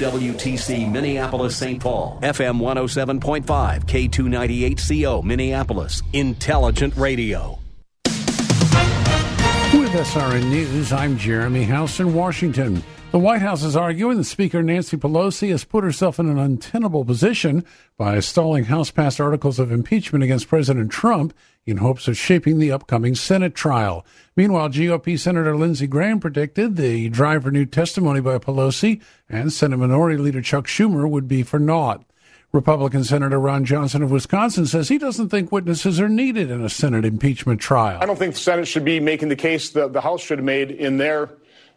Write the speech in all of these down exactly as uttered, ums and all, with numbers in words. W W T C Minneapolis, Saint Paul. F M one oh seven point five, K two ninety-eight C O, Minneapolis. Intelligent radio. With S R N News, I'm Jeremy House in Washington. The White House is arguing that Speaker Nancy Pelosi has put herself in an untenable position by stalling House-passed articles of impeachment against President Trump in hopes of shaping the upcoming Senate trial. Meanwhile, G O P Senator Lindsey Graham predicted the drive for new testimony by Pelosi and Senate Minority Leader Chuck Schumer would be for naught. Republican Senator Ron Johnson of Wisconsin says he doesn't think witnesses are needed in a Senate impeachment trial. I don't think the Senate should be making the case that the House should have made in their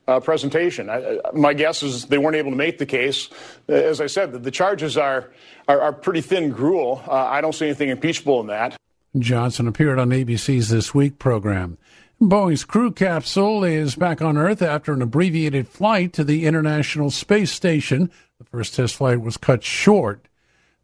uh, presentation. I, my guess is they weren't able to make the case. As I said, the, the charges are, are, are pretty thin gruel. Uh, I don't see anything impeachable in that. Johnson appeared on A B C's This Week program. Boeing's crew capsule is back on Earth after an abbreviated flight to the International Space Station. The first test flight was cut short.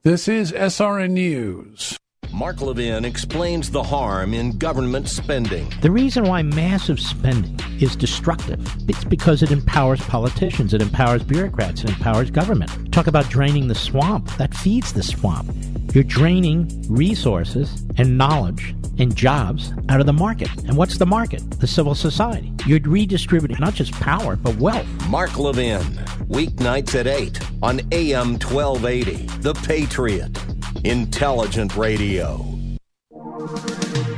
This is S R N News. Mark Levin explains the harm in government spending. The reason why massive spending is destructive, it's because it empowers politicians, it empowers bureaucrats, it empowers government. Talk about draining the swamp. That feeds the swamp. You're draining resources and knowledge and jobs out of the market. And what's the market? The civil society. You're redistributing not just power, but wealth. Mark Levin, weeknights at eight on A M twelve eighty, The Patriot. Intelligent radio.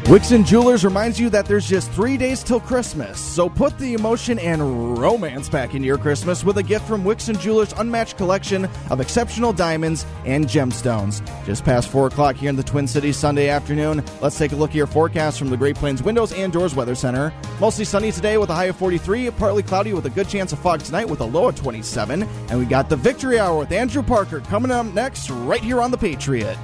Wixon Jewelers reminds you that there's just three days till Christmas, so put the emotion and romance back into your Christmas with a gift from Wixon Jewelers' unmatched collection of exceptional diamonds and gemstones. Just past four o'clock here in the Twin Cities Sunday afternoon, let's take a look at your forecast from the Great Plains Windows and Doors Weather Center. Mostly sunny today with a high of forty-three, partly cloudy with a good chance of fog tonight with a low of twenty-seven, and we got the Victory Hour with Andrew Parker coming up next right here on The Patriot.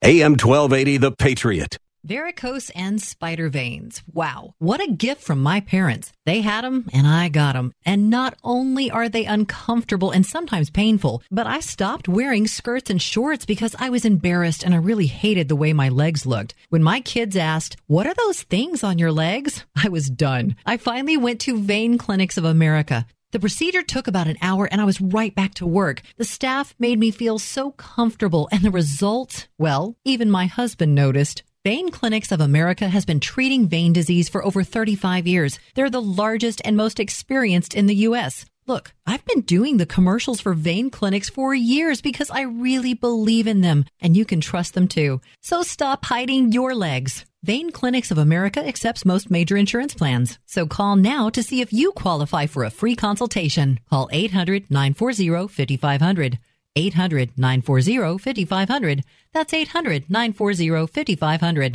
A M twelve eighty, The Patriot. Varicose and spider veins. Wow, what a gift from my parents. They had them and I got them. And not only are they uncomfortable and sometimes painful, but I stopped wearing skirts and shorts because I was embarrassed and I really hated the way my legs looked. When my kids asked, "What are those things on your legs?" I was done. I finally went to Vein Clinics of America. The procedure took about an hour and I was right back to work. The staff made me feel so comfortable and the results, well, even my husband noticed. Vein Clinics of America has been treating vein disease for over thirty-five years. They're the largest and most experienced in the U S. Look, I've been doing the commercials for Vein Clinics for years because I really believe in them and you can trust them too. So stop hiding your legs. Vein Clinics of America accepts most major insurance plans. So call now to see if you qualify for a free consultation. Call eight hundred nine four zero five five zero zero. eight hundred nine four zero five five zero zero. That's eight hundred nine four zero five five zero zero.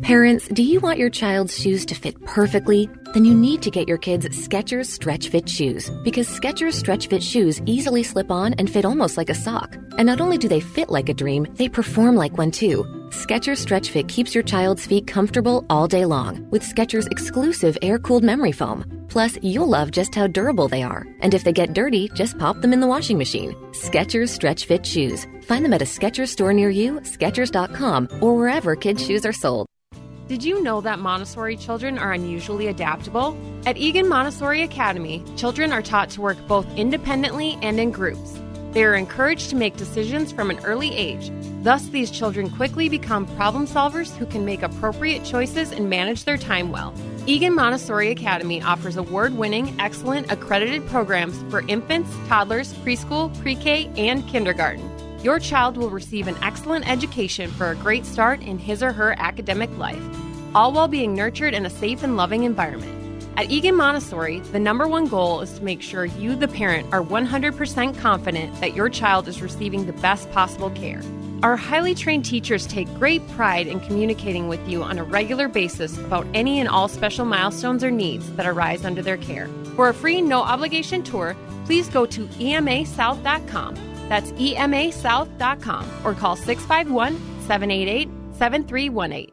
Parents, do you want your child's shoes to fit perfectly? Then you need to get your kids Skechers Stretch Fit shoes, because Skechers Stretch Fit shoes easily slip on and fit almost like a sock. And not only do they fit like a dream, they perform like one too. Skechers Stretch Fit keeps your child's feet comfortable all day long with Skechers' exclusive air-cooled memory foam. Plus, you'll love just how durable they are. And if they get dirty, just pop them in the washing machine. Skechers Stretch Fit shoes. Find them at a Skechers store near you, Skechers dot com, or wherever kids' shoes are sold. Did you know that Montessori children are unusually adaptable? At Eagan Montessori Academy, children are taught to work both independently and in groups. They are encouraged to make decisions from an early age. Thus, these children quickly become problem solvers who can make appropriate choices and manage their time well. Eagan Montessori Academy offers award-winning, excellent, accredited programs for infants, toddlers, preschool, pre-K, and kindergarten. Your child will receive an excellent education for a great start in his or her academic life, all while being nurtured in a safe and loving environment. At Eagan Montessori, the number one goal is to make sure you, the parent, are one hundred percent confident that your child is receiving the best possible care. Our highly trained teachers take great pride in communicating with you on a regular basis about any and all special milestones or needs that arise under their care. For a free, no-obligation tour, please go to E M A South dot com. That's E M A South dot com or call six five one, seven eight eight, seven three one eight.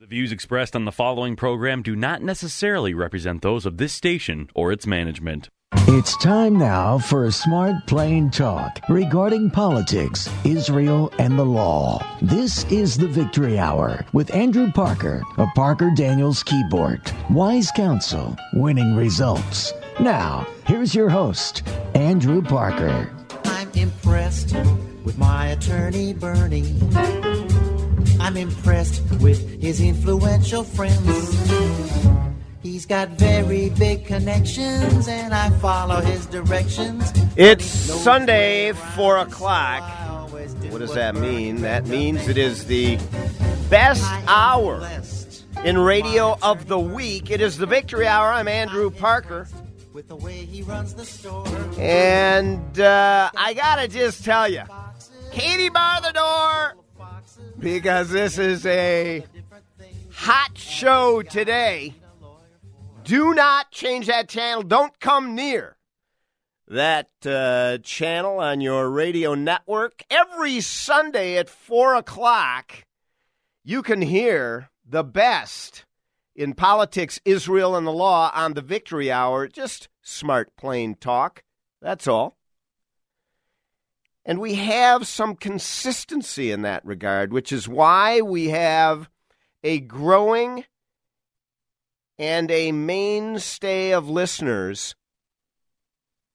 The views expressed on the following program do not necessarily represent those of this station or its management. It's time now for a smart, plain talk regarding politics, Israel, and the law. This is the Victory Hour with Andrew Parker of Parker Daniels Keyboard. Wise counsel, winning results. Now, here's your host, Andrew Parker. I'm impressed with my attorney, Bernie. I'm impressed with his influential friends. He's got very big connections, and I follow his directions. It's Sunday, four o'clock. What does that mean? That means it is the best hour in radio of the week. It is the Victory Hour. I'm Andrew Parker. And uh, I got to just tell you, Katie, bar the door. Because this is a hot show today. Do not change that channel. Don't come near that uh, channel on your radio network. Every Sunday at four o'clock, you can hear the best in politics, Israel, and the law on the Victory Hour. Just smart, plain talk. That's all. And we have some consistency in that regard, which is why we have a growing and a mainstay of listeners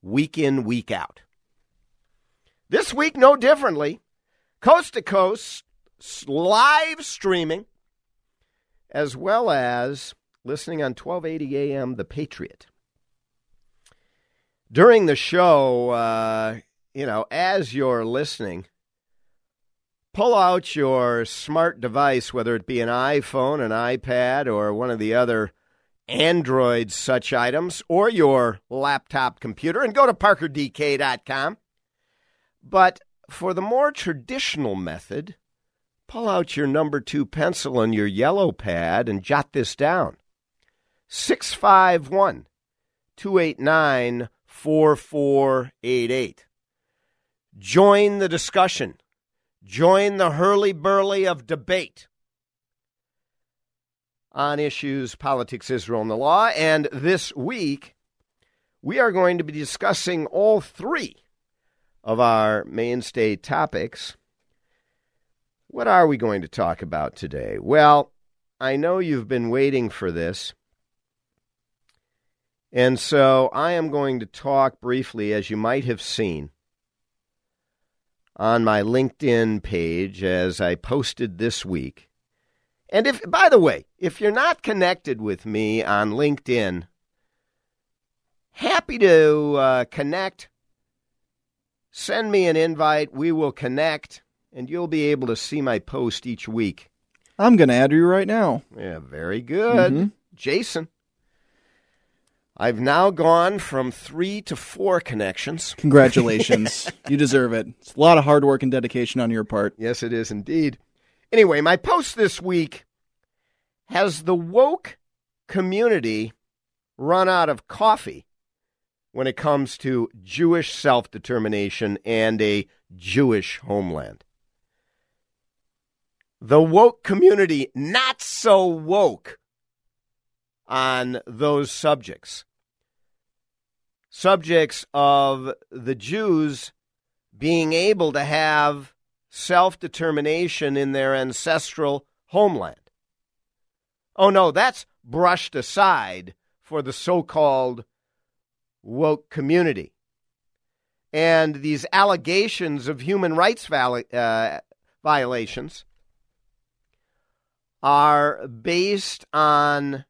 week in, week out. This week, no differently, coast to coast, live streaming, as well as listening on twelve eighty A M, The Patriot. During the show, uh... you know, as you're listening, pull out your smart device, whether it be an iPhone, an iPad, or one of the other Android such items, or your laptop computer, and go to parker d k dot com. But for the more traditional method, pull out your number two pencil and your yellow pad and jot this down. six five one, two eight nine, four four eight eight. Join the discussion. Join the hurly-burly of debate on issues, politics, Israel, and the law. And this week, we are going to be discussing all three of our mainstay topics. What are we going to talk about today? Well, I know you've been waiting for this. And so I am going to talk briefly, as you might have seen, on my LinkedIn page as I posted this week. And if, by the way, if you're not connected with me on LinkedIn, happy to uh, connect. Send me an invite. We will connect, and you'll be able to see my post each week. I'm going to add you right now. Yeah, very good. Mm-hmm. Jason, I've now gone from three to four connections. Congratulations. You deserve it. It's a lot of hard work and dedication on your part. Yes, it is indeed. Anyway, my post this week, has the woke community run out of coffee when it comes to Jewish self-determination and a Jewish homeland? The woke community, not so woke on those subjects, subjects of the Jews being able to have self-determination in their ancestral homeland. Oh, no, that's brushed aside for the so-called woke community. And these allegations of human rights val- uh, violations are based on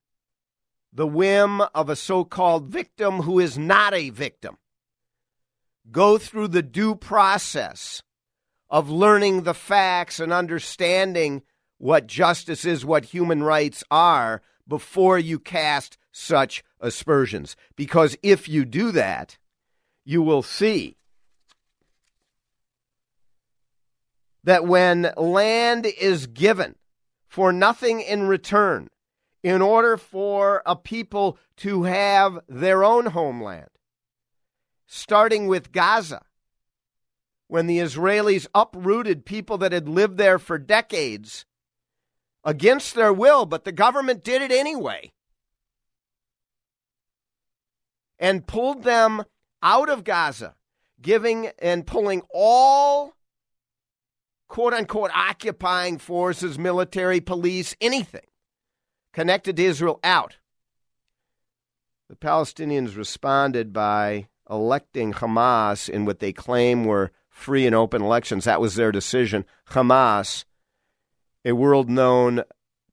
the whim of a so-called victim who is not a victim, go through the due process of learning the facts and understanding what justice is, what human rights are, before you cast such aspersions. Because if you do that, you will see that when land is given for nothing in return, in order for a people to have their own homeland, starting with Gaza, when the Israelis uprooted people that had lived there for decades against their will, but the government did it anyway, and pulled them out of Gaza, giving and pulling all quote-unquote occupying forces, military, police, anything connected to Israel out. The Palestinians responded by electing Hamas in what they claim were free and open elections. That was their decision. Hamas, a world-known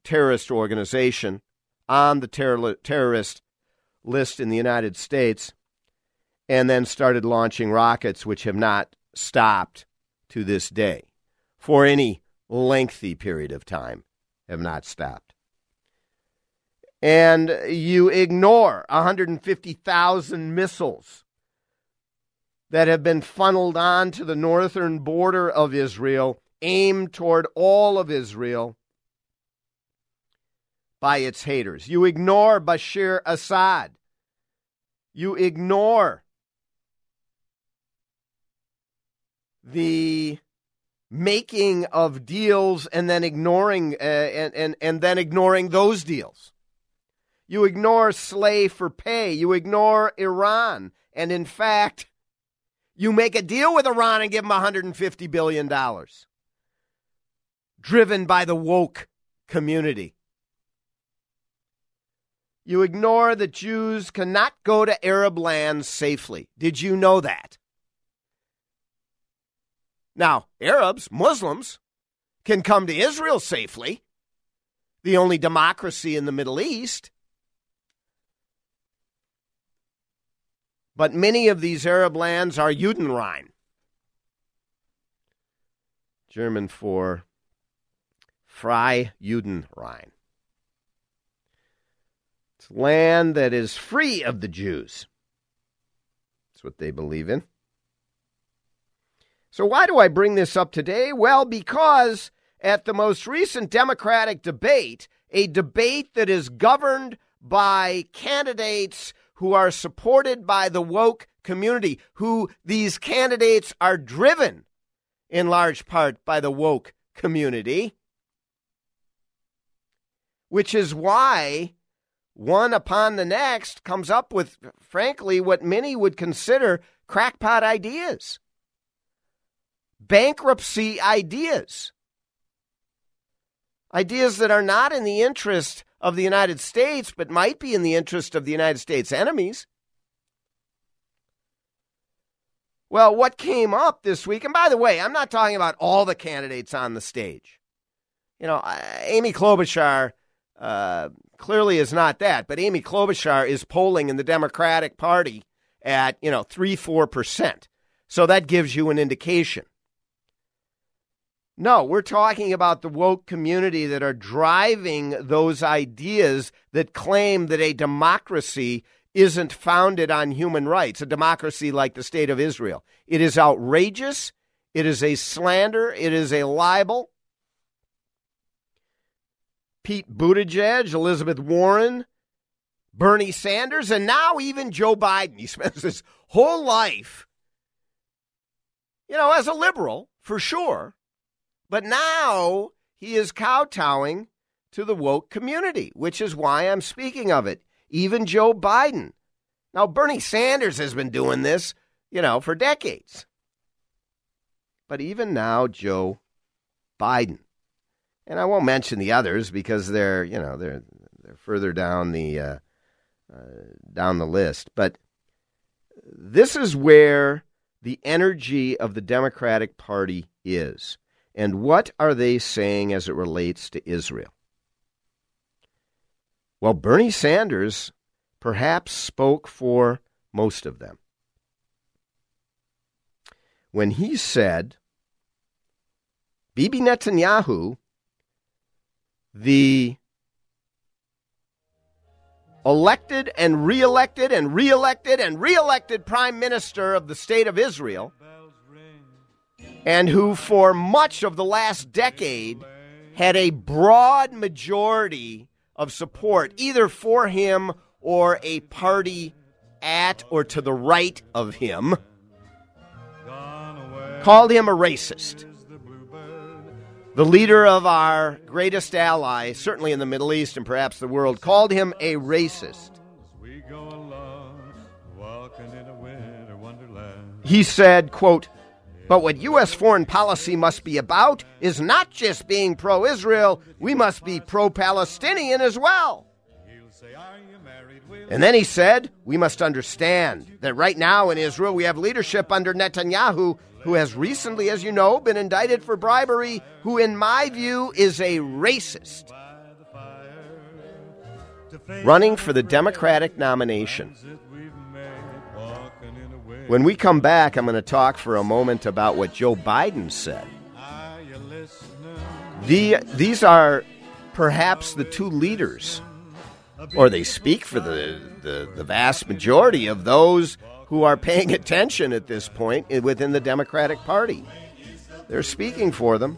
terrorist organization on the terror- terrorist list in the United States, and then started launching rockets, which have not stopped to this day, for any lengthy period of time, have not stopped. And you ignore one hundred fifty thousand missiles that have been funneled on to the northern border of Israel, aimed toward all of Israel by its haters. You ignore Bashar Assad. You ignore the making of deals and then ignoring uh, and, and, and then ignoring those deals. You ignore slave for pay. You ignore Iran. And in fact, you make a deal with Iran and give them one hundred fifty billion dollars, driven by the woke community. You ignore that Jews cannot go to Arab lands safely. Did you know that? Now, Arabs, Muslims, can come to Israel safely, the only democracy in the Middle East. But many of these Arab lands are Judenrein, German for Frei Judenrein. It's land that is free of the Jews. That's what they believe in. So why do I bring this up today? Well, because at the most recent Democratic debate, a debate that is governed by candidates who are supported by the woke community, who these candidates are driven in large part by the woke community, which is why one upon the next comes up with, frankly, what many would consider crackpot ideas, bankruptcy ideas, ideas that are not in the interest of the United States, but might be in the interest of the United States' enemies. Well, what came up this week, and by the way, I'm not talking about all the candidates on the stage. You know, Amy Klobuchar uh, clearly is not that, but Amy Klobuchar is polling in the Democratic Party at, you know, three, four percent. So that gives you an indication. No, we're talking about the woke community that are driving those ideas that claim that a democracy isn't founded on human rights, a democracy like the state of Israel. It is outrageous. It is a slander. It is a libel. Pete Buttigieg, Elizabeth Warren, Bernie Sanders, and now even Joe Biden. He spends his whole life, you know, as a liberal, for sure. But now he is kowtowing to the woke community, which is why I'm speaking of it. Even Joe Biden. Now, Bernie Sanders has been doing this, you know, for decades. But even now, Joe Biden. And I won't mention the others because they're, you know, they're they're further down the uh, uh, down the list. But this is where the energy of the Democratic Party is. And what are they saying as it relates to Israel? Well, Bernie Sanders perhaps spoke for most of them when he said, Bibi Netanyahu, the elected and re-elected and re-elected and re-elected prime minister of the state of Israel, and who for much of the last decade had a broad majority of support either for him or a party at or to the right of him, called him a racist. The leader of our greatest ally, certainly in the Middle East and perhaps the world, called him a racist. He said, quote, but what U S foreign policy must be about is not just being pro-Israel, we must be pro-Palestinian as well. And then he said, we must understand that right now in Israel we have leadership under Netanyahu, who has recently, as you know, been indicted for bribery, who, in my view, is a racist. Running for the Democratic nomination. When we come back, I'm going to talk for a moment about what Joe Biden said. The, these are perhaps the two leaders, or they speak for the, the, the vast majority of those who are paying attention at this point within the Democratic Party. They're speaking for them.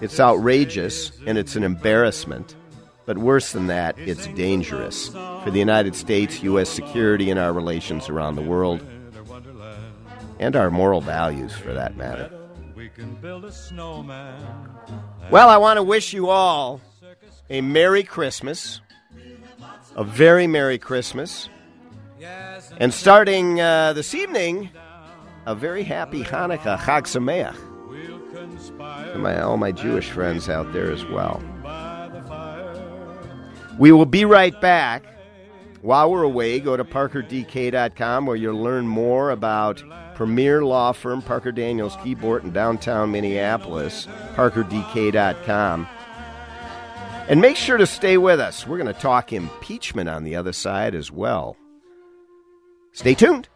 It's outrageous, and it's an embarrassment. But worse than that, it's dangerous for the United States, U S security, and our relations around the world, and our moral values, for that matter. Well, I want to wish you all a Merry Christmas, a very Merry Christmas, and starting uh, this evening, a very happy Hanukkah, Chag Sameach, to my, all my Jewish friends out there as well. We will be right back. While we're away, go to parker d k dot com, where you'll learn more about premier law firm Parker Daniels Keyboard in downtown Minneapolis, parker d k dot com. And make sure to stay with us. We're going to talk impeachment on the other side as well. Stay tuned.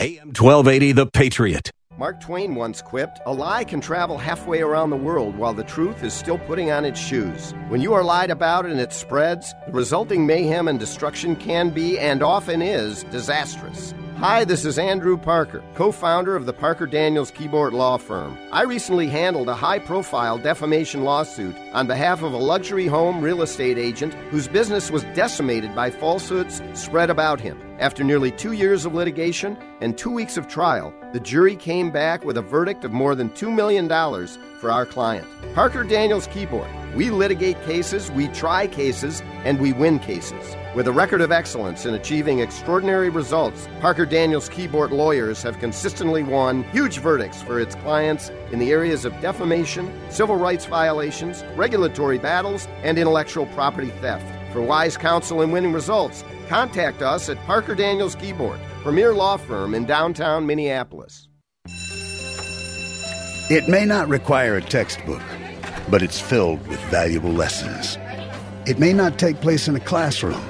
A M twelve eighty, The Patriot. Mark Twain once quipped, a lie can travel halfway around the world while the truth is still putting on its shoes. When you are lied about and it spreads, the resulting mayhem and destruction can be, and often is, disastrous. Hi, this is Andrew Parker, co-founder of the Parker Daniels Keyboard Law Firm. I recently handled a high-profile defamation lawsuit on behalf of a luxury home real estate agent whose business was decimated by falsehoods spread about him. After nearly two years of litigation and two weeks of trial, the jury came back with a verdict of more than two million dollars for our client. Parker Daniels Keyboard. We litigate cases, we try cases, and we win cases. With a record of excellence in achieving extraordinary results, Parker Daniels Keyboard lawyers have consistently won huge verdicts for its clients in the areas of defamation, civil rights violations, regulatory battles, and intellectual property theft. For wise counsel and winning results, contact us at Parker Daniels Keyboard, premier law firm in downtown Minneapolis. It may not require a textbook, but it's filled with valuable lessons. It may not take place in a classroom,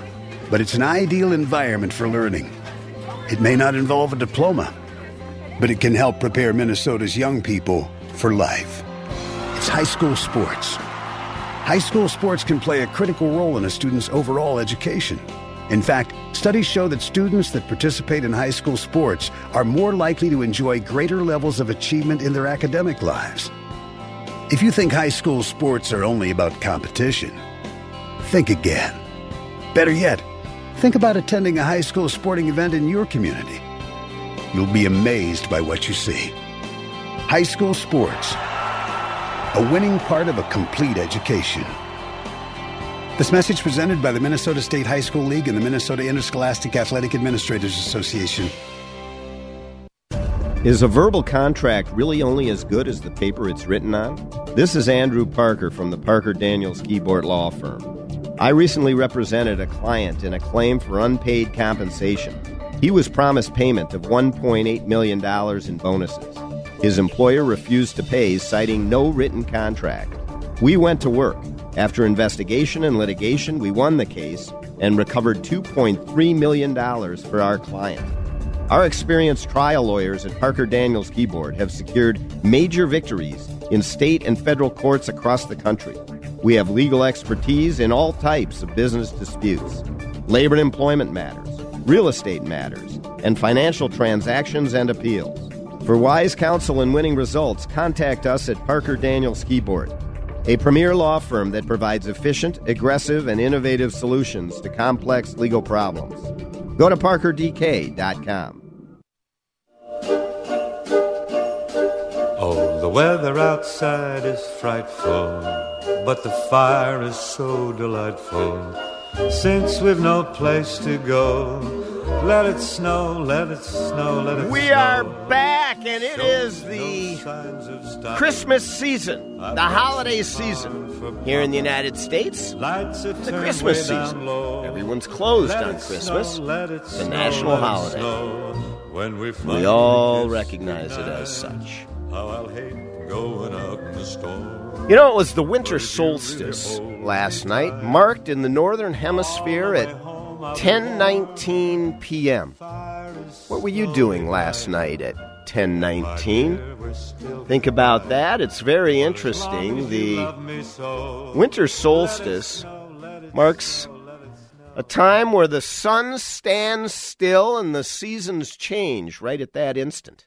but it's an ideal environment for learning. It may not involve a diploma, but it can help prepare Minnesota's young people for life. It's high school sports. High school sports can play a critical role in a student's overall education. In fact, studies show that students that participate in high school sports are more likely to enjoy greater levels of achievement in their academic lives. If you think high school sports are only about competition, think again. Better yet, think about attending a high school sporting event in your community. You'll be amazed by what you see. High school sports, a winning part of a complete education. This message presented by the Minnesota State High School League and the Minnesota Interscholastic Athletic Administrators Association. Is a verbal contract really only as good as the paper it's written on? This is Andrew Parker from the Parker Daniels Keyboard Law Firm. I recently represented a client in a claim for unpaid compensation. He was promised payment of one point eight million dollars in bonuses. His employer refused to pay, citing no written contract. We went to work. After investigation and litigation, we won the case and recovered two point three million dollars for our client. Our experienced trial lawyers at Parker Daniels Keyboard have secured major victories in state and federal courts across the country. We have legal expertise in all types of business disputes, labor and employment matters, real estate matters, and financial transactions and appeals. For wise counsel and winning results, contact us at Parker Daniels Keyboard, a premier law firm that provides efficient, aggressive, and innovative solutions to complex legal problems. Go to parker d k dot com. Oh, the weather outside is frightful, but the fire is so delightful. Since we've no place to go, let it snow, let it snow, let it snow. We are back, and it is the Christmas season, the holiday season here in the United States. The Christmas season. Everyone's closed on Christmas. It's a national holiday. We all recognize it as such. How I'll hate going out in the storm. You know, it was the winter solstice last night, marked in the Northern Hemisphere at ten nineteen p.m. What were you doing last night at ten nineteen? Think about that. It's very interesting. The winter solstice marks a time where the sun stands still and the seasons change right at that instant.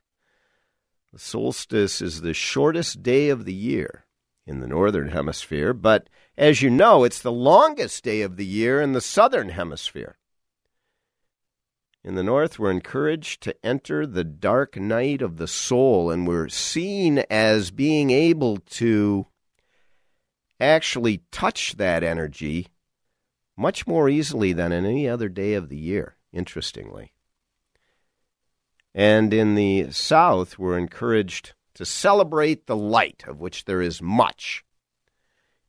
The solstice is the shortest day of the year in the Northern Hemisphere, but as you know, it's the longest day of the year in the Southern Hemisphere. In the North, we're encouraged to enter the dark night of the soul, and we're seen as being able to actually touch that energy much more easily than in any other day of the year, interestingly. And in the South, we're encouraged to celebrate the light, of which there is much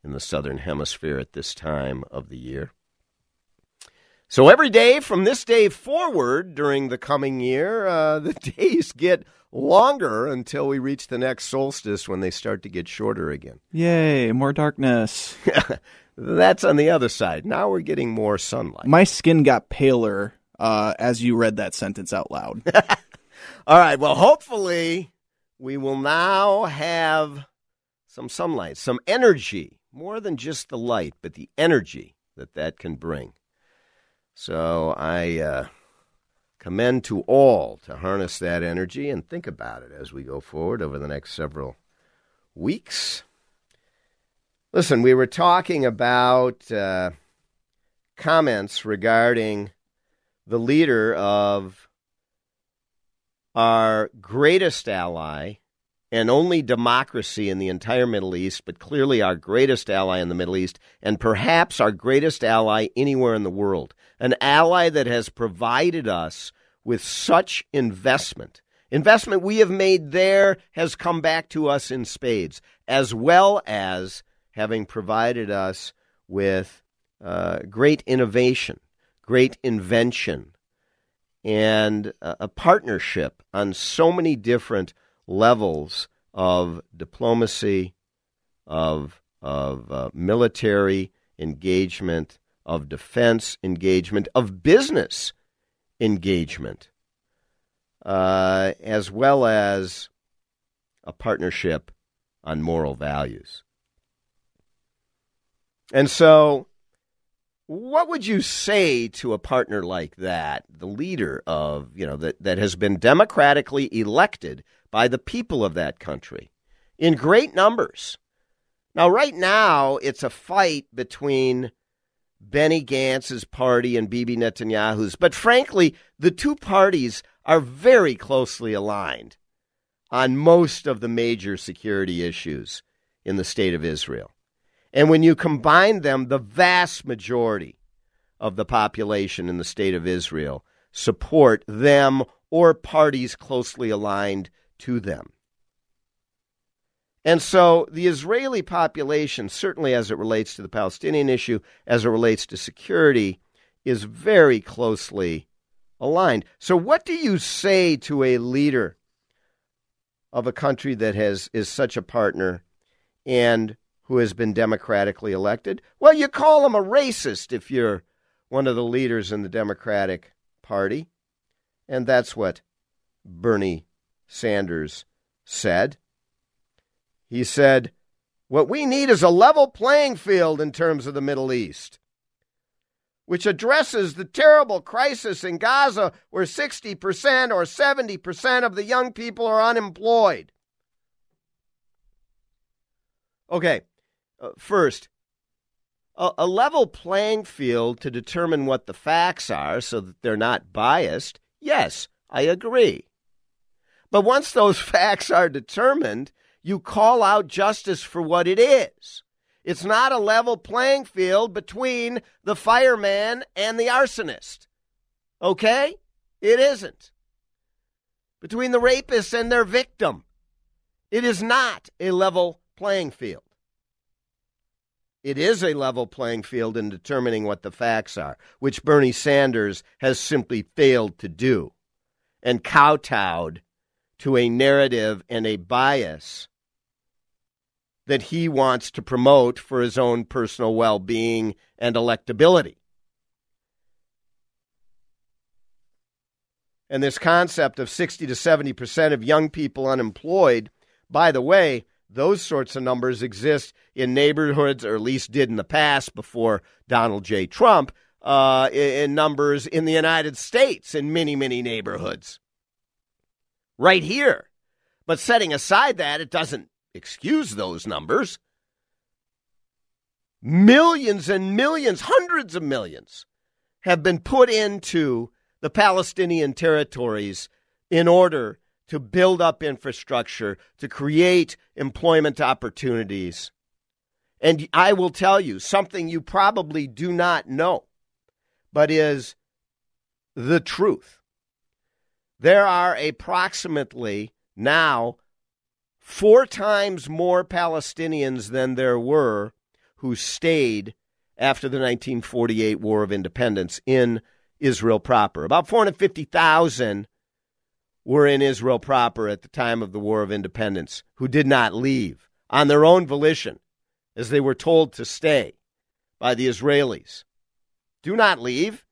in the Southern Hemisphere at this time of the year. So every day from this day forward during the coming year, uh, the days get longer until we reach the next solstice when they start to get shorter again. Yay, more darkness. That's on the other side. Now we're getting more sunlight. My skin got paler uh, as you read that sentence out loud. All right, well, hopefully we will now have some sunlight, some energy, more than just the light, but the energy that that can bring. So I uh, commend to all to harness that energy and think about it as we go forward over the next several weeks. Listen, we were talking about uh, comments regarding the leader of our greatest ally, and only democracy in the entire Middle East, but clearly our greatest ally in the Middle East, and perhaps our greatest ally anywhere in the world, an ally that has provided us with such investment. Investment we have made there has come back to us in spades, as well as having provided us with uh, great innovation, great invention, and a, a partnership on so many different levels of diplomacy, of of uh, military engagement, of defense engagement, of business engagement, uh, as well as a partnership on moral values. And so what would you say to a partner like that, the leader of, you know, that, that has been democratically elected by the people of that country in great numbers? Now, right now, it's a fight between Benny Gantz's party and Bibi Netanyahu's. But frankly, the two parties are very closely aligned on most of the major security issues in the state of Israel. And when you combine them, the vast majority of the population in the state of Israel support them or parties closely aligned to them. And so the Israeli population, certainly as it relates to the Palestinian issue, as it relates to security, is very closely aligned. So what do you say to a leader of a country that has is such a partner and who has been democratically elected? Well, you call him a racist if you're one of the leaders in the Democratic Party. And that's what Bernie Sanders said. He said, what we need is a level playing field in terms of the Middle East, which addresses the terrible crisis in Gaza where sixty percent or seventy percent of the young people are unemployed. Okay, uh, first, a, a level playing field to determine what the facts are so that they're not biased, yes, I agree. But once those facts are determined, you call out justice for what it is. It's not a level playing field between the fireman and the arsonist, okay? It isn't. Between the rapists and their victim, it is not a level playing field. It is a level playing field in determining what the facts are, which Bernie Sanders has simply failed to do and kowtowed to a narrative and a bias that he wants to promote for his own personal well-being and electability. And this concept of sixty to seventy percent of young people unemployed, by the way, those sorts of numbers exist in neighborhoods, or at least did in the past before Donald J. Trump, uh, in numbers in the United States in many, many neighborhoods. Right here. But setting aside that, it doesn't excuse those numbers. Millions and millions, hundreds of millions, have been put into the Palestinian territories in order to build up infrastructure, to create employment opportunities. And I will tell you something you probably do not know, but is the truth. There are approximately now four times more Palestinians than there were who stayed after the nineteen forty-eight War of Independence in Israel proper. About four hundred fifty thousand were in Israel proper at the time of the War of Independence who did not leave on their own volition as they were told to stay by the Israelis. Do not leave.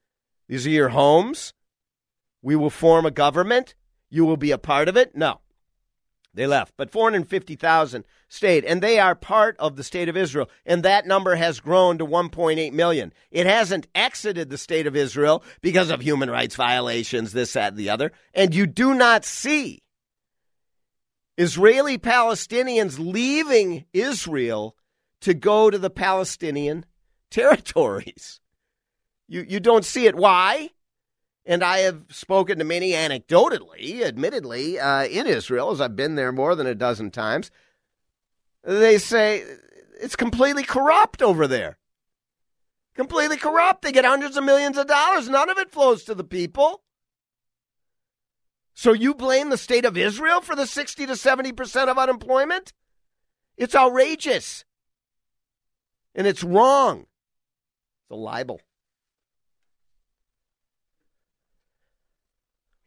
These are your homes. We will form a government. You will be a part of it. No. They left, but four hundred fifty thousand stayed, and they are part of the state of Israel, and that number has grown to one point eight million. It hasn't exited the state of Israel because of human rights violations, this, that, and the other, and you do not see Israeli Palestinians leaving Israel to go to the Palestinian territories. You, you don't see it. Why? And I have spoken to many anecdotally, admittedly, uh, in Israel, as I've been there more than a dozen times. They say it's completely corrupt over there. Completely corrupt. They get hundreds of millions of dollars. None of it flows to the people. So you blame the state of Israel for the sixty to seventy percent of unemployment? It's outrageous. And it's wrong. It's a libel.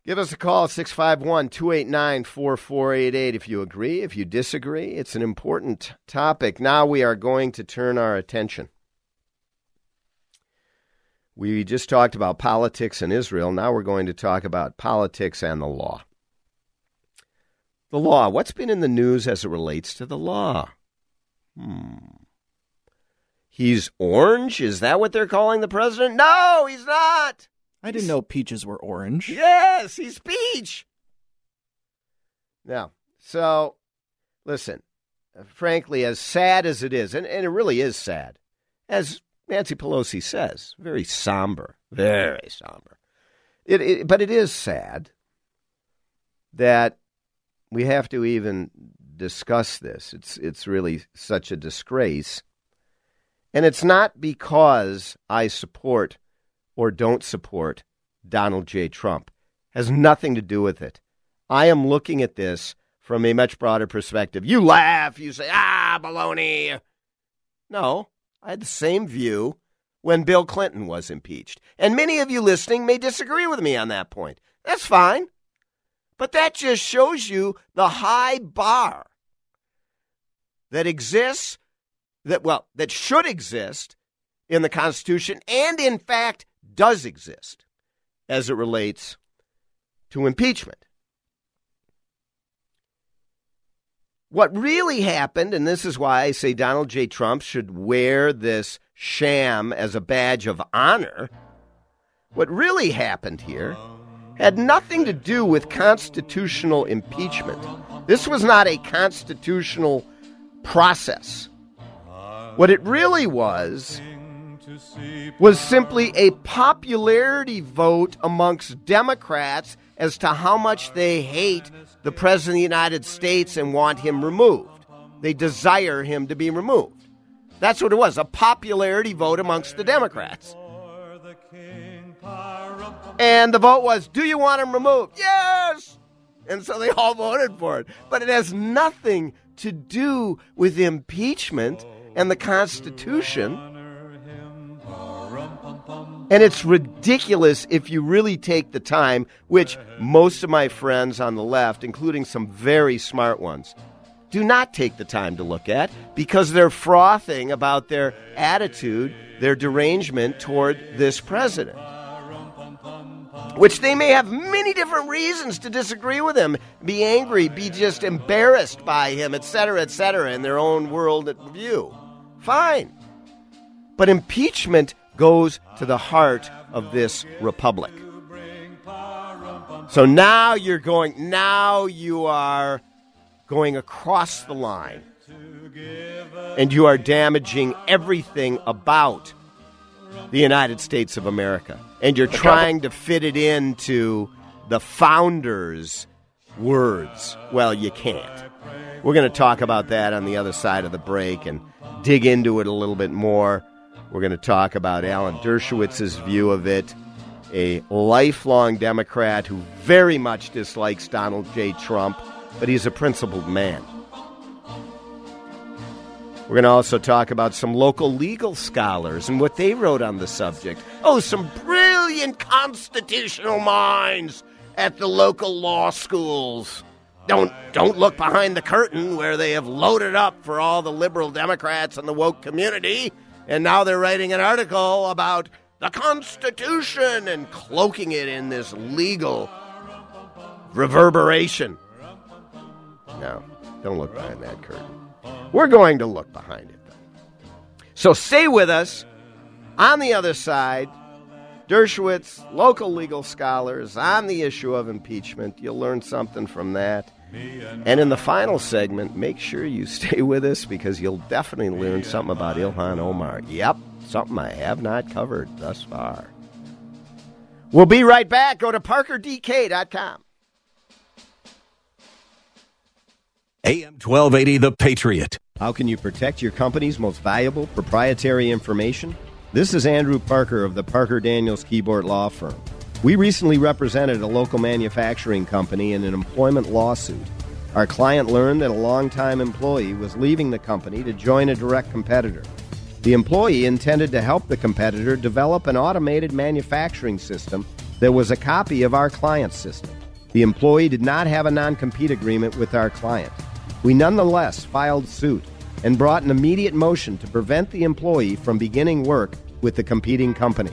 Give us a call, six five one, two eight nine, four four eight eight if you agree, if you disagree. It's an important topic. Now we are going to turn our attention. We just talked about politics in Israel. Now we're going to talk about politics and the law. The law. What's been in the news as it relates to the law? Hmm. He's orange? Is that what they're calling the president? No, he's not. I didn't know peaches were orange. Yes, he's peach. Now, so, listen, frankly, as sad as it is, and, and it really is sad, as Nancy Pelosi says, very somber, very somber. It, it, but it is sad that we have to even discuss this. It's, it's really such a disgrace. And it's not because I support or don't support Donald J. Trump. Has nothing to do with it. I am looking at this from a much broader perspective. You laugh, you say, ah, baloney. No, I had the same view when Bill Clinton was impeached. And many of you listening may disagree with me on that point. That's fine. But that just shows you the high bar that exists that, well, that should exist in the Constitution and, in fact, does exist as it relates to impeachment. What really happened, and this is why I say Donald J. Trump should wear this sham as a badge of honor, what really happened here had nothing to do with constitutional impeachment. This was not a constitutional process. What it really was, was simply a popularity vote amongst Democrats as to how much they hate the President of the United States and want him removed. They desire him to be removed. That's what it was, a popularity vote amongst the Democrats. And the vote was, do you want him removed? Yes! And so they all voted for it. But it has nothing to do with impeachment and the Constitution. And it's ridiculous if you really take the time, which most of my friends on the left, including some very smart ones, do not take the time to look at because they're frothing about their attitude, their derangement toward this president, which they may have many different reasons to disagree with him, be angry, be just embarrassed by him, et cetera, et cetera, in their own world view. Fine. But impeachment goes to the heart of this republic. So now you're going, now you are going across the line, and you are damaging everything about the United States of America. And you're trying to fit it into the founders' words. Well, you can't. We're going to talk about that on the other side of the break and dig into it a little bit more. We're going to talk about Alan Dershowitz's view of it, a lifelong Democrat who very much dislikes Donald J. Trump, but he's a principled man. We're going to also talk about some local legal scholars and what they wrote on the subject. Oh, some brilliant constitutional minds at the local law schools. Don't don't look behind the curtain where they have loaded up for all the liberal Democrats and the woke community, and now they're writing an article about the Constitution and cloaking it in this legal reverberation. No, don't look behind that curtain. We're going to look behind it, though. So stay with us. On the other side, Dershowitz, local legal scholars, on the issue of impeachment. You'll learn something from that. And in the final segment, make sure you stay with us because you'll definitely learn something about Ilhan Omar. Yep, something I have not covered thus far. We'll be right back. Go to parker d k dot com. A M twelve eighty, The Patriot. How can you protect your company's most valuable proprietary information? This is Andrew Parker of the Parker Daniels Keyboard Law Firm. We recently represented a local manufacturing company in an employment lawsuit. Our client learned that a longtime employee was leaving the company to join a direct competitor. The employee intended to help the competitor develop an automated manufacturing system that was a copy of our client's system. The employee did not have a non-compete agreement with our client. We nonetheless filed suit and brought an immediate motion to prevent the employee from beginning work with the competing company.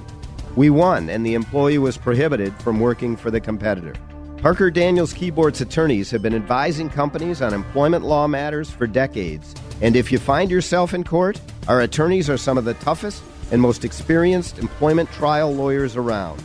We won, and the employee was prohibited from working for the competitor. Parker Daniels Keyboard's attorneys have been advising companies on employment law matters for decades, and if you find yourself in court, our attorneys are some of the toughest and most experienced employment trial lawyers around.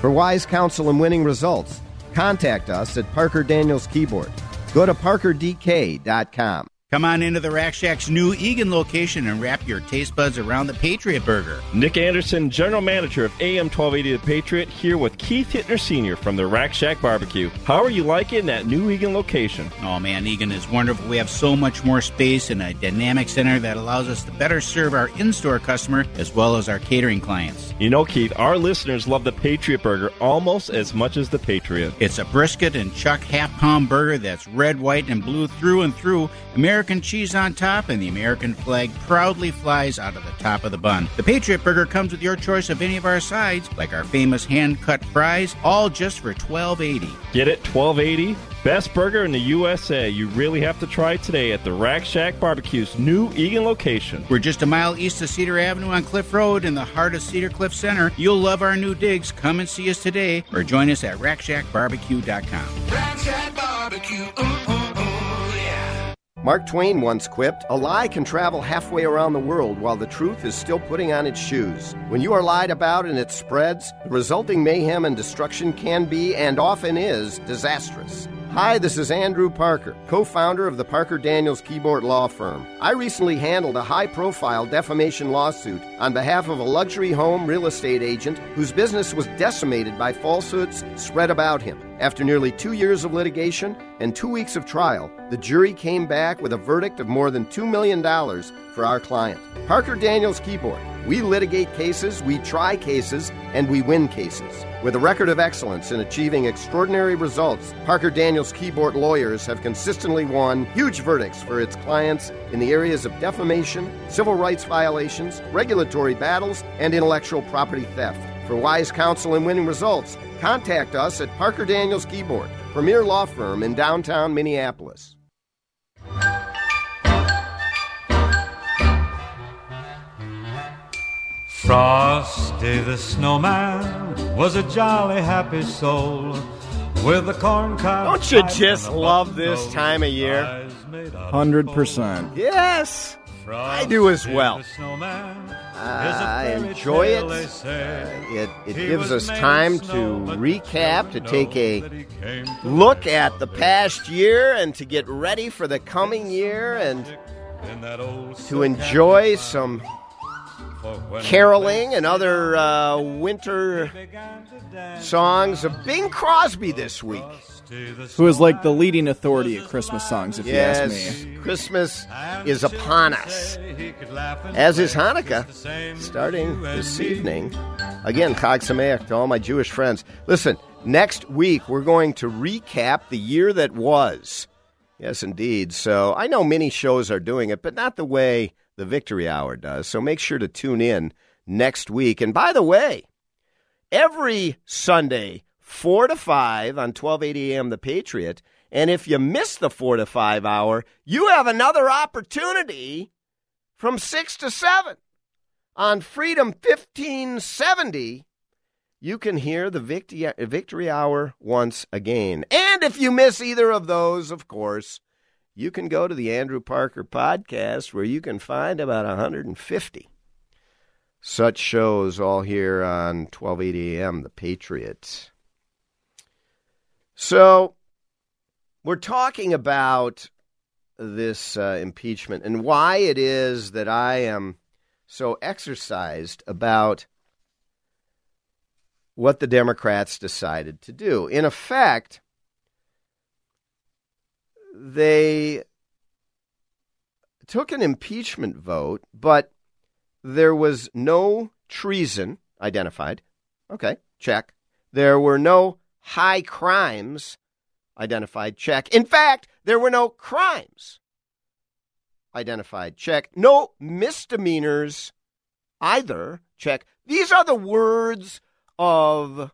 For wise counsel and winning results, contact us at Parker Daniels Keyboard. Go to parker d k dot com. Come on into the Rack Shack's new Eagan location and wrap your taste buds around the Patriot Burger. Nick Anderson, General Manager of A M twelve eighty The Patriot, here with Keith Hittner Senior from the Rack Shack Barbecue. How are you liking that new Eagan location? Oh man, Eagan is wonderful. We have so much more space and a dynamic center that allows us to better serve our in-store customer as well as our catering clients. You know, Keith, our listeners love the Patriot Burger almost as much as the Patriot. It's a brisket and chuck half-pound burger that's red, white, and blue through and through. American American cheese on top, and the American flag proudly flies out of the top of the bun. The Patriot Burger comes with your choice of any of our sides, like our famous hand-cut fries, all just for twelve eighty. Get it? twelve eighty? Best burger in the U S A. You really have to try it today at the Rack Shack Barbecue's new Eagan location. We're just a mile east of Cedar Avenue on Cliff Road in the heart of Cedar Cliff Center. You'll love our new digs. Come and see us today or join us at rack shack barbecue dot com. Rack Shack Barbecue, ooh, ooh, ooh, yeah. Mark Twain once quipped, "A lie can travel halfway around the world while the truth is still putting on its shoes." When you are lied about and it spreads, the resulting mayhem and destruction can be, and often is, disastrous. Hi, this is Andrew Parker, co-founder of the Parker Daniels Keyboard Law Firm. I recently handled a high-profile defamation lawsuit on behalf of a luxury home real estate agent whose business was decimated by falsehoods spread about him. After nearly two years of litigation and two weeks of trial, the jury came back with a verdict of more than two million dollars for our client. Parker Daniels Keyboard. We litigate cases, we try cases, and we win cases. With a record of excellence in achieving extraordinary results, Parker Daniels Keyboard lawyers have consistently won huge verdicts for its clients in the areas of defamation, civil rights violations, regulatory battles, and intellectual property theft. For wise counsel and winning results, contact us at Parker Daniels Keyboard, premier law firm in downtown Minneapolis. Frosty the Snowman was a jolly happy soul with a corn cob. Don't you just love this time of year? one hundred percent. Yes, I do as well. I enjoy it. Uh, it. It gives us time to recap, to take a look at the past year and to get ready for the coming year and to enjoy some caroling and other uh, winter songs of Bing Crosby this week. Who is like the leading authority at Christmas songs, if yes, you ask me. Christmas is upon us, as is Hanukkah, starting this evening. Again, Chag Sameach to all my Jewish friends. Listen, next week we're going to recap the year that was. Yes, indeed. So I know many shows are doing it, but not the way the Victory Hour does. So make sure to tune in next week. And by the way, every Sunday, four to five on twelve eighty a.m. The Patriot. And if you miss the four to five hour, you have another opportunity from six to seven on Freedom fifteen seventy. You can hear the Victory, Victory Hour once again. And if you miss either of those, of course, you can go to the Andrew Parker podcast where you can find about one hundred fifty such shows all here on twelve eighty a.m. The Patriot. So we're talking about this uh, impeachment and why it is that I am so exercised about what the Democrats decided to do. In effect, they took an impeachment vote, but there was no treason identified. Okay, check. There were no high crimes identified. Check. In fact, there were no crimes identified. Check. No misdemeanors either. Check. These are the words of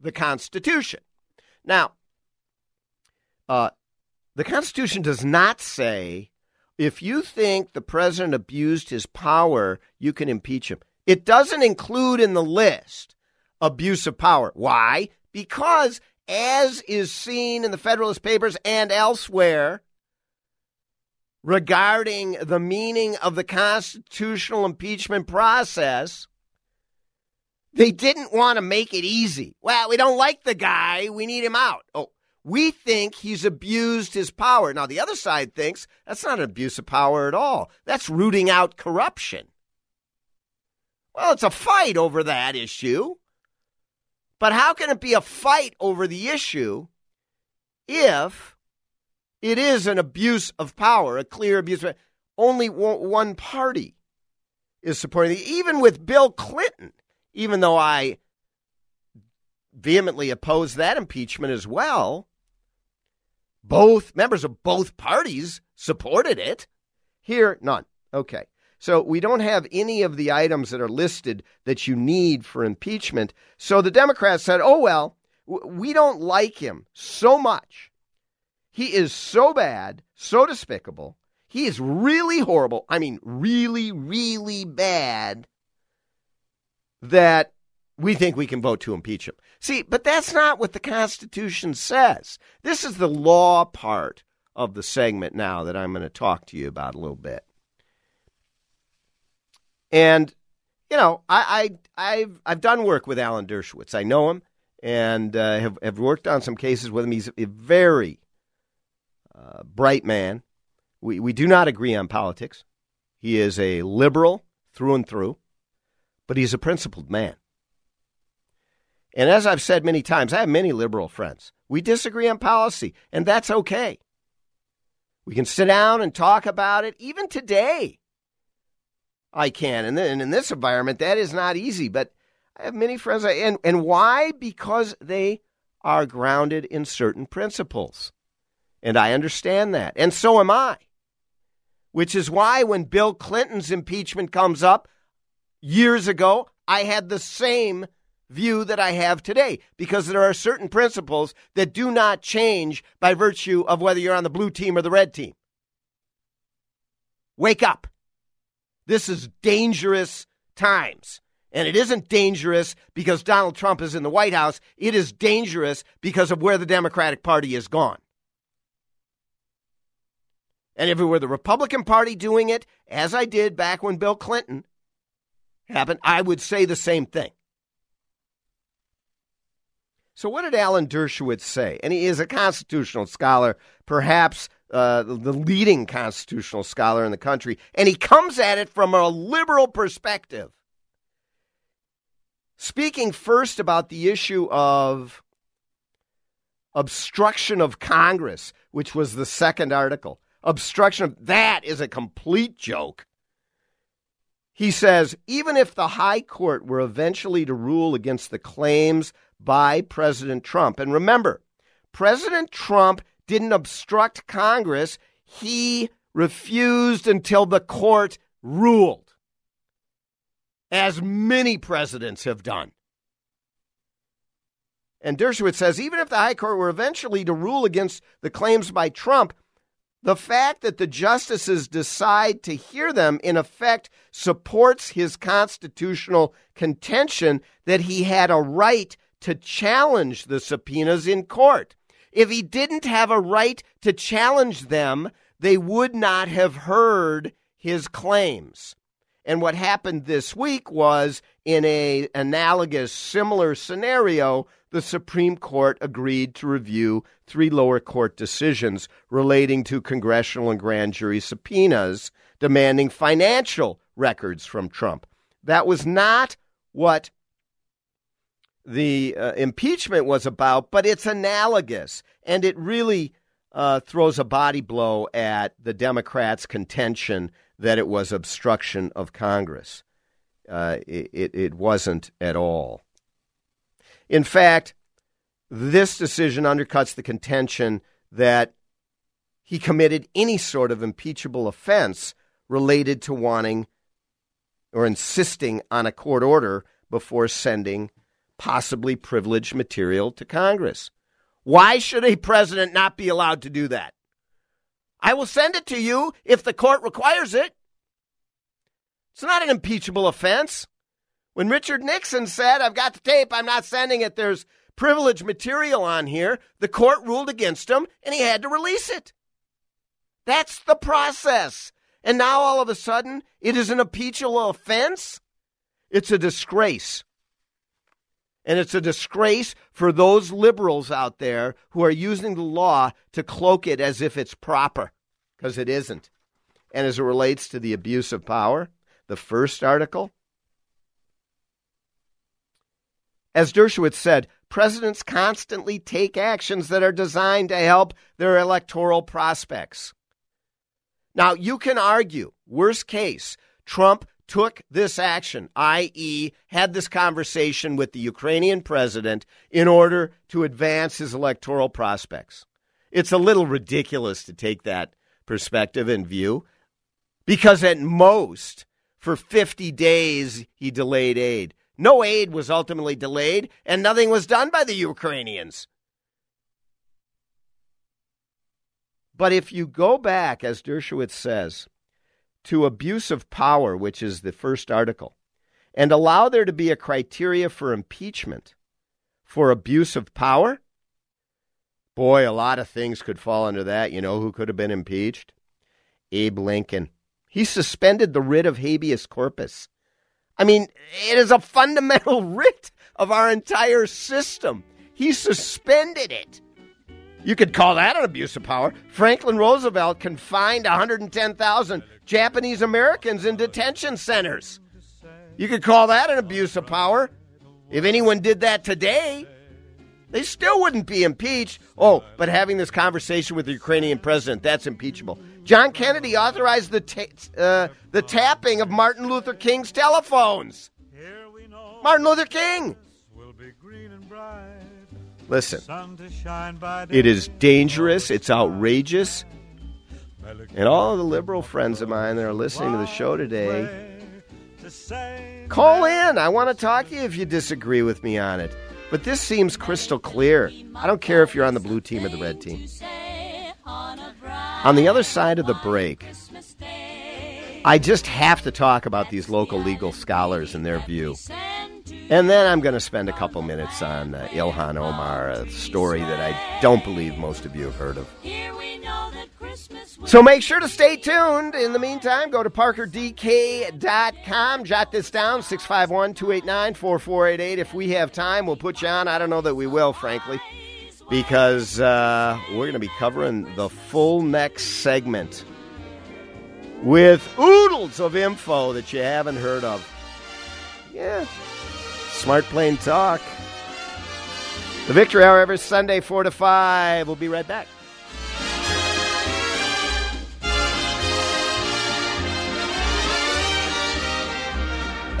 the Constitution. Now, uh, the Constitution does not say if you think the president abused his power, you can impeach him. It doesn't include in the list abuse of power. Why? Because as is seen in the Federalist Papers and elsewhere regarding the meaning of the constitutional impeachment process, they didn't want to make it easy. Well, we don't like the guy. We need him out. Oh. We think he's abused his power. Now, the other side thinks that's not an abuse of power at all. That's rooting out corruption. Well, it's a fight over that issue. But how can it be a fight over the issue if it is an abuse of power, a clear abuse of power? Only one party is supporting it. Even with Bill Clinton, even though I vehemently opposed that impeachment as well, Both members of both parties supported it. Here, none. Okay. So we don't have any of the items that are listed that you need for impeachment. So the Democrats said, oh, well, we don't like him so much. He is so bad, so despicable. He is really horrible. I mean, really, really bad that we think we can vote to impeach him. See, but that's not what the Constitution says. This is the law part of the segment now that I'm going to talk to you about a little bit. And, you know, I, I, I've I've done work with Alan Dershowitz. I know him and uh, have, have worked on some cases with him. He's a very uh, bright man. We, we do not agree on politics. He is a liberal through and through, but he's a principled man. And as I've said many times, I have many liberal friends. We disagree on policy, and that's okay. We can sit down and talk about it. Even today, I can. And then in this environment, that is not easy. But I have many friends. And, and why? Because they are grounded in certain principles. And I understand that. And so am I. Which is why when Bill Clinton's impeachment comes up years ago, I had the same view that I have today, because there are certain principles that do not change by virtue of whether you're on the blue team or the red team. Wake up. This is dangerous times. And it isn't dangerous because Donald Trump is in the White House. It is dangerous because of where the Democratic Party is gone. And everywhere the Republican Party doing it, as I did back when Bill Clinton happened, I would say the same thing. So what did Alan Dershowitz say? And he is a constitutional scholar, perhaps uh, the leading constitutional scholar in the country. And he comes at it from a liberal perspective. Speaking first about the issue of obstruction of Congress, which was the second article. Obstruction of that is a complete joke. He says, even if the high court were eventually to rule against the claims by President Trump. And remember, President Trump didn't obstruct Congress. He refused until the court ruled, as many presidents have done. And Dershowitz says, even if the high court were eventually to rule against the claims by Trump, the fact that the justices decide to hear them, in effect, supports his constitutional contention that he had a right to challenge the subpoenas in court. If he didn't have a right to challenge them, they would not have heard his claims. And what happened this week was, in an analogous, similar scenario, the Supreme Court agreed to review three lower court decisions relating to congressional and grand jury subpoenas demanding financial records from Trump. That was not what the uh, impeachment was about, but it's analogous, and it really uh, throws a body blow at the Democrats' contention that it was obstruction of Congress. Uh, it, it wasn't at all. In fact, this decision undercuts the contention that he committed any sort of impeachable offense related to wanting or insisting on a court order before sending possibly privileged material to Congress. Why should a president not be allowed to do that? I will send it to you if the court requires it. It's not an impeachable offense. When Richard Nixon said, I've got the tape, I'm not sending it, there's privileged material on here, the court ruled against him and he had to release it. That's the process. And now all of a sudden, it is an impeachable offense? It's a disgrace. And it's a disgrace for those liberals out there who are using the law to cloak it as if it's proper, because it isn't. And as it relates to the abuse of power, the first article, as Dershowitz said, presidents constantly take actions that are designed to help their electoral prospects. Now, you can argue, worst case, Trump took this action, that is had this conversation with the Ukrainian president in order to advance his electoral prospects. It's a little ridiculous to take that perspective and view, because at most, for fifty days, he delayed aid. No aid was ultimately delayed, and nothing was done by the Ukrainians. But if you go back, as Dershowitz says, to abuse of power, which is the first article, and allow there to be a criteria for impeachment for abuse of power, boy, a lot of things could fall under that. You know who could have been impeached? Abe Lincoln. He suspended the writ of habeas corpus. I mean, it is a fundamental writ of our entire system. He suspended it. You could call that an abuse of power. Franklin Roosevelt confined one hundred ten thousand Japanese Americans in detention centers. You could call that an abuse of power. If anyone did that today, they still wouldn't be impeached. Oh, but having this conversation with the Ukrainian president, that's impeachable. John Kennedy authorized the ta- uh, the tapping of Martin Luther King's telephones. Martin Luther King! Listen, it is dangerous, it's outrageous, and all of the liberal friends of mine that are listening to the show today, call in. I want to talk to you if you disagree with me on it. But this seems crystal clear. I don't care if you're on the blue team or the red team. On the other side of the break, I just have to talk about these local legal scholars and their view. And then I'm going to spend a couple minutes on uh, Ilhan Omar, a story that I don't believe most of you have heard of. So make sure to stay tuned. In the meantime, go to parker d k dot com. Jot this down, six five one, two eight nine, four four eight eight. If we have time, we'll put you on. I don't know that we will, frankly, because uh, we're going to be covering the full next segment with oodles of info that you haven't heard of. Yeah. Smart Plain Talk. The Victory Hour every Sunday, four to five. We'll be right back.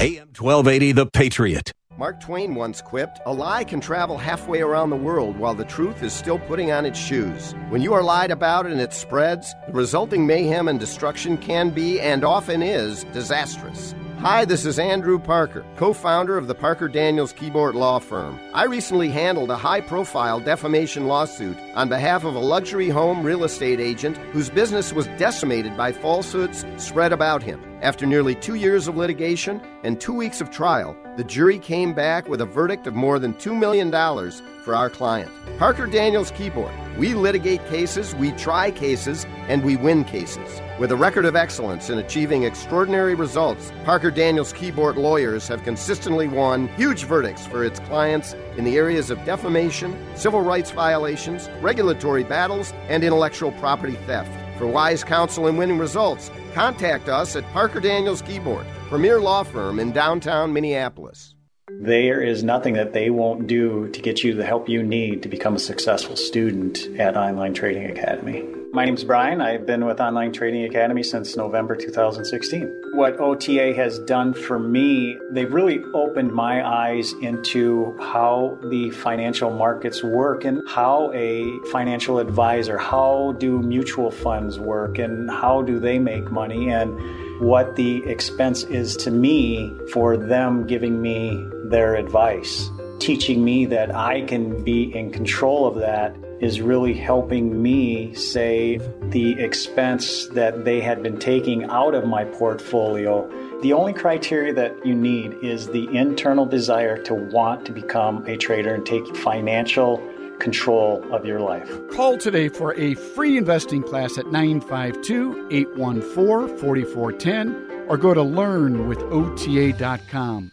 A M twelve eighty, The Patriot. Mark Twain once quipped, "A lie can travel halfway around the world while the truth is still putting on its shoes. When you are lied about and it spreads, the resulting mayhem and destruction can be, and often is, disastrous." Hi, this is Andrew Parker, co-founder of the Parker Daniels Keyboard Law Firm. I recently handled a high-profile defamation lawsuit on behalf of a luxury home real estate agent whose business was decimated by falsehoods spread about him. After nearly two years of litigation and two weeks of trial, the jury came back with a verdict of more than two million dollars for our client. Parker Daniels Keyboard. We litigate cases, we try cases, and we win cases. With a record of excellence in achieving extraordinary results, Parker Daniels Keyboard lawyers have consistently won huge verdicts for its clients in the areas of defamation, civil rights violations, regulatory battles, and intellectual property theft. For wise counsel and winning results, contact us at Parker Daniels Keyboard, premier law firm in downtown Minneapolis. There is nothing that they won't do to get you the help you need to become a successful student at Online Trading Academy. My name's Brian. I've been with Online Trading Academy since November two thousand sixteen. What O T A has done for me, they've really opened my eyes into how the financial markets work and how a financial advisor, how do mutual funds work and how do they make money and what the expense is to me for them giving me their advice. Teaching me that I can be in control of that is really helping me save the expense that they had been taking out of my portfolio. The only criteria that you need is the internal desire to want to become a trader and take financial control of your life. Call today for a free investing class at nine five two, eight one four, four four one zero or go to learn with O T A dot com.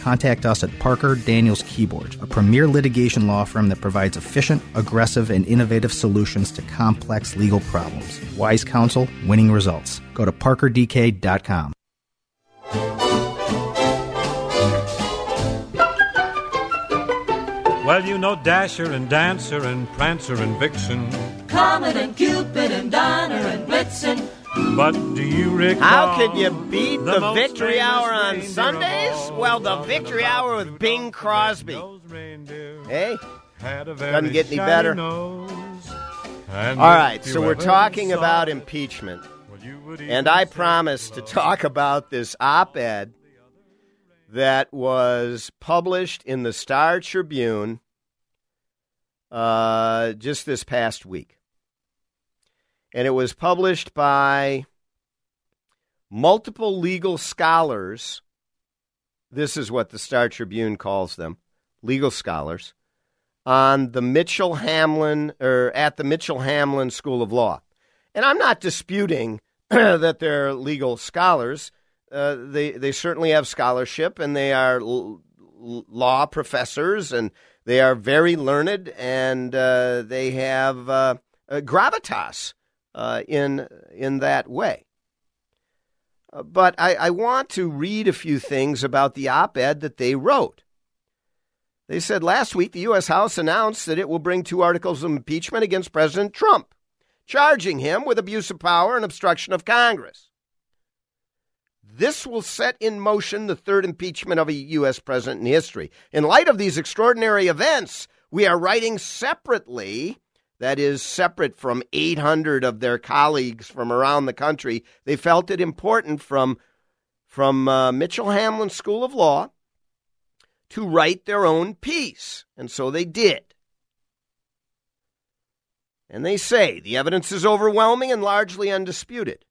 contact us at Parker Daniels Keyboard, a premier litigation law firm that provides efficient, aggressive, and innovative solutions to complex legal problems. Wise counsel, winning results. Go to parker d k dot com. Well, you know Dasher and Dancer and Prancer and Vixen, Comet and Cupid and Donner and Blitzen. But do you recall? How could you beat the, the Victory Hour on Sundays? Well, the Victory Hour with Bing Crosby. Hey, doesn't get any better. All right, so we're talking about impeachment. And I promised to talk about this op-ed that was published in the Star Tribune uh, just this past week. And it was published by multiple legal scholars. This is what the Star Tribune calls them, legal scholars, on the Mitchell Hamlin or at the Mitchell Hamlin School of Law. And I'm not disputing that they're legal scholars. Uh, they they certainly have scholarship, and they are l- law professors, and they are very learned, and uh, they have uh, gravitas. Uh, in in that way. Uh, but I, I want to read a few things about the op-ed that they wrote. They said, last week, the U S House announced that it will bring two articles of impeachment against President Trump, charging him with abuse of power and obstruction of Congress. This will set in motion the third impeachment of a U S president in history. In light of these extraordinary events, we are writing separately. That is separate from eight hundred of their colleagues from around the country. They felt it important from, from uh, Mitchell Hamlin School of Law to write their own piece. And so they did. And they say the evidence is overwhelming and largely undisputed.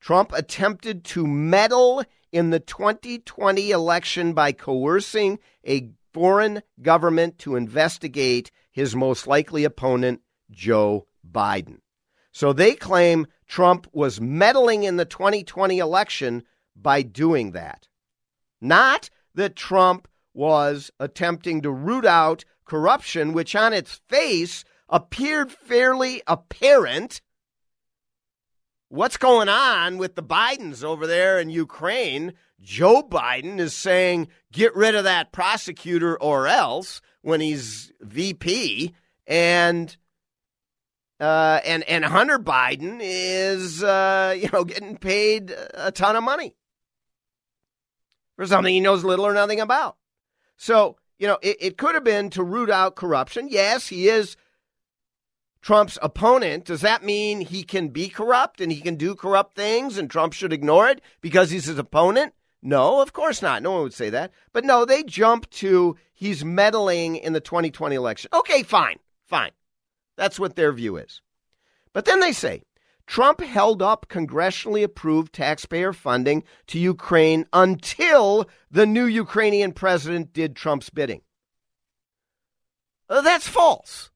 Trump attempted to meddle in the twenty twenty election by coercing a foreign government to investigate his most likely opponent, Joe Biden. So they claim Trump was meddling in the twenty twenty election by doing that. Not that Trump was attempting to root out corruption, which on its face appeared fairly apparent. What's going on with the Bidens over there in Ukraine? Joe Biden is saying, get rid of that prosecutor or else, when he's V P, and uh, and and Hunter Biden is uh, you know getting paid a ton of money for something he knows little or nothing about. So you know it, it could have been to root out corruption. Yes, he is Trump's opponent. Does that mean he can be corrupt and he can do corrupt things and Trump should ignore it because he's his opponent? No, of course not. No one would say that. But no, they jump to he's meddling in the twenty twenty election. Okay, fine, fine. That's what their view is. But then they say, Trump held up congressionally approved taxpayer funding to Ukraine until the new Ukrainian president did Trump's bidding. Uh, that's false.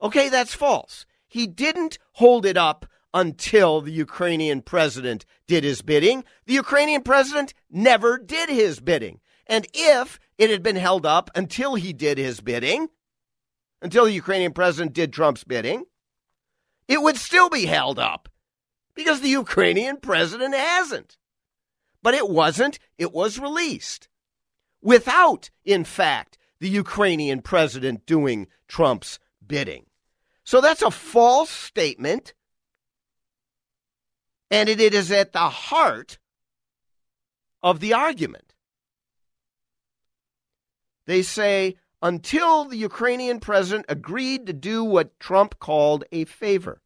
Okay, that's false. He didn't hold it up until the Ukrainian president did his bidding. The Ukrainian president never did his bidding. And if it had been held up until he did his bidding, until the Ukrainian president did Trump's bidding, it would still be held up because the Ukrainian president hasn't. But it wasn't. It was released without, in fact, the Ukrainian president doing Trump's bidding. So that's a false statement. And it is at the heart of the argument. They say, until the Ukrainian president agreed to do what Trump called a favor.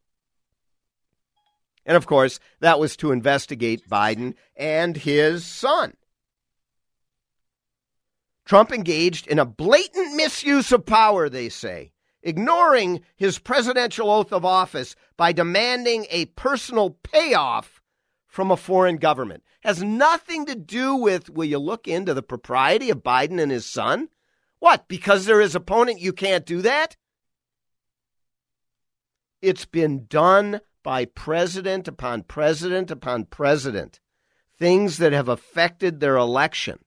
And of course, that was to investigate Biden and his son. Trump engaged in a blatant misuse of power, they say, ignoring his presidential oath of office by demanding a personal payoff from a foreign government. Has nothing to do with, will you look into the propriety of Biden and his son? What, because they're his opponent, you can't do that? It's been done by president upon president upon president. Things that have affected their election.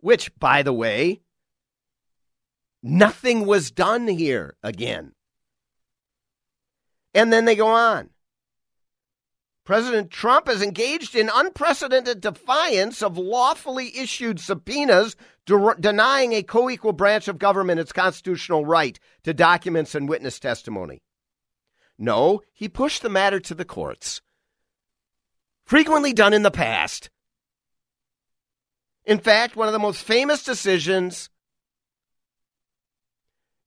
Which, by the way, nothing was done here again. And then they go on. President Trump has engaged in unprecedented defiance of lawfully issued subpoenas, de- denying a co-equal branch of government its constitutional right to documents and witness testimony. No, he pushed the matter to the courts. Frequently done in the past. In fact, one of the most famous decisions,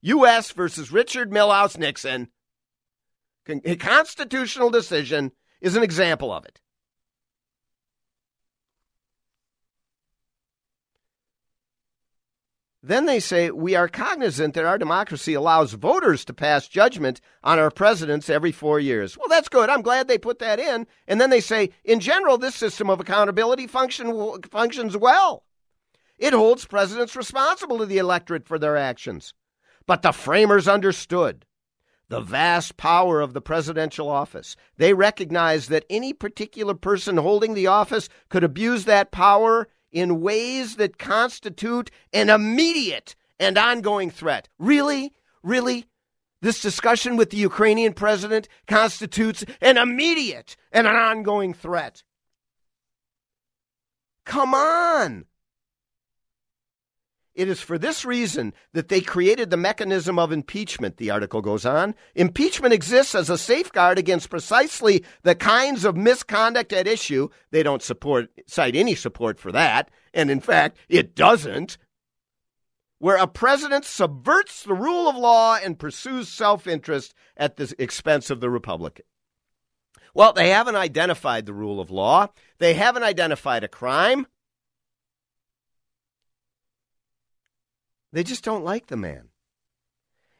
U S versus Richard Milhouse Nixon, a constitutional decision, is an example of it. Then they say, we are cognizant that our democracy allows voters to pass judgment on our presidents every four years. Well, that's good. I'm glad they put that in. And then they say, in general, this system of accountability function, functions well. It holds presidents responsible to the electorate for their actions. But the framers understood the vast power of the presidential office. They recognized that any particular person holding the office could abuse that power in ways that constitute an immediate and ongoing threat. Really? Really? This discussion with the Ukrainian president constitutes an immediate and an ongoing threat. Come on! It is for this reason that they created the mechanism of impeachment, the article goes on. Impeachment exists as a safeguard against precisely the kinds of misconduct at issue. They don't support, cite any support for that, and in fact, it doesn't, where a president subverts the rule of law and pursues self-interest at the expense of the Republican. Well, they haven't identified the rule of law. They haven't identified a crime. They just don't like the man.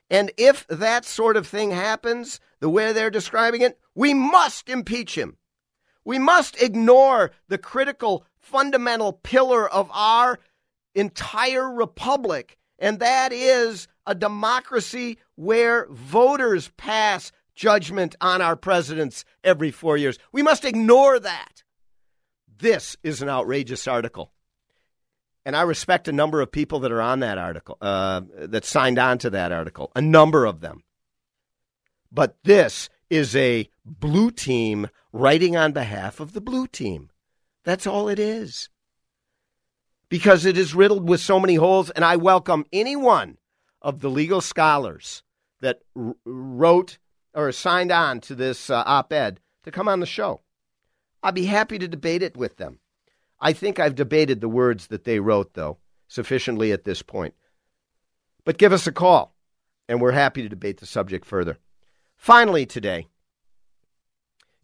And if that sort of thing happens, the way they're describing it, we must impeach him. We must ignore the critical, fundamental pillar of our entire republic, and that is a democracy where voters pass judgment on our presidents every four years. We must ignore that. This is an outrageous article. And I respect a number of people that are on that article, uh, that signed on to that article, a number of them. But this is a blue team writing on behalf of the blue team. That's all it is. Because it is riddled with so many holes, and I welcome any one of the legal scholars that r- wrote or signed on to this uh, op-ed to come on the show. I'd be happy to debate it with them. I think I've debated the words that they wrote, though, sufficiently at this point. But give us a call, and we're happy to debate the subject further. Finally today,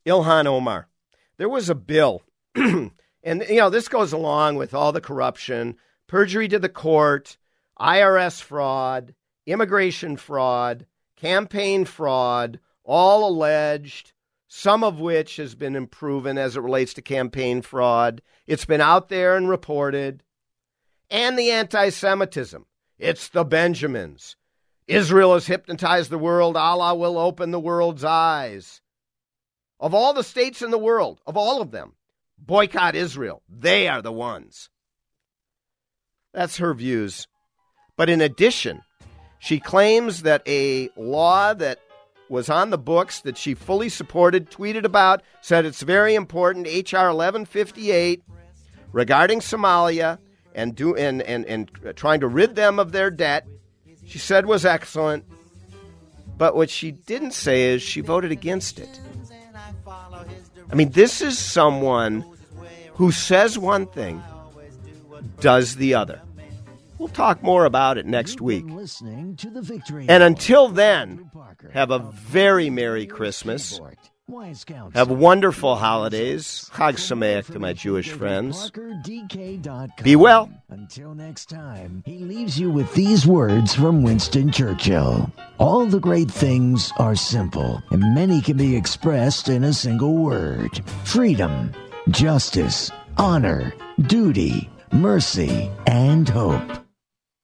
Ilhan Omar. There was a bill, and, you know, this goes along with all the corruption, perjury to the court, I R S fraud, immigration fraud, campaign fraud, all alleged, some of which has been improved as it relates to campaign fraud. It's been out there and reported. And the anti-Semitism. It's the Benjamins. Israel has hypnotized the world. Allah will open the world's eyes. Of all the states in the world, of all of them, boycott Israel. They are the ones. That's her views. But in addition, she claims that a law that was on the books that she fully supported, tweeted about, said it's very important, H R eleven fifty-eight, regarding Somalia and, do, and, and, and trying to rid them of their debt, she said was excellent. But what she didn't say is she voted against it. I mean, this is someone who says one thing, does the other. We'll talk more about it next week. And until then, have a very Merry Christmas. Have wonderful holidays. Chag Sameach to my Jewish friends. Be well. Until next time, he leaves you with these words from Winston Churchill. All the great things are simple, and many can be expressed in a single word. Freedom, justice, honor, duty, mercy, and hope.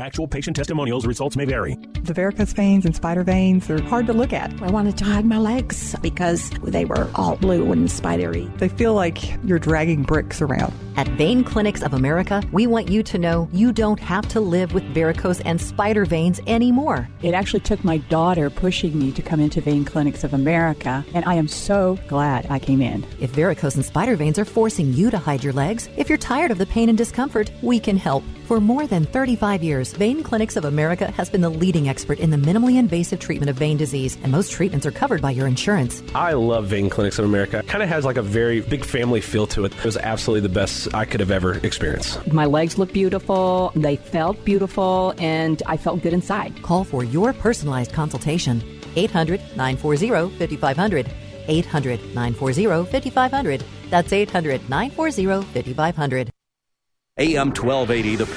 Actual patient testimonials, results may vary. The varicose veins and spider veins are hard to look at. I wanted to hide my legs because they were all blue and spidery. They feel like you're dragging bricks around. At Vein Clinics of America, we want you to know you don't have to live with varicose and spider veins anymore. It actually took my daughter pushing me to come into Vein Clinics of America, and I am so glad I came in. If varicose and spider veins are forcing you to hide your legs, if you're tired of the pain and discomfort, we can help. For more than thirty-five years, Vein Clinics of America has been the leading expert in the minimally invasive treatment of vein disease, and most treatments are covered by your insurance. I love Vein Clinics of America. It kind of has like a very big family feel to it. It was absolutely the best I could have ever experienced. My legs looked beautiful, they felt beautiful, and I felt good inside. Call for your personalized consultation. eight hundred nine four zero five five zero zero. eight hundred nine four zero five five zero zero. That's eight hundred nine four zero five five zero zero. A M twelve eighty, The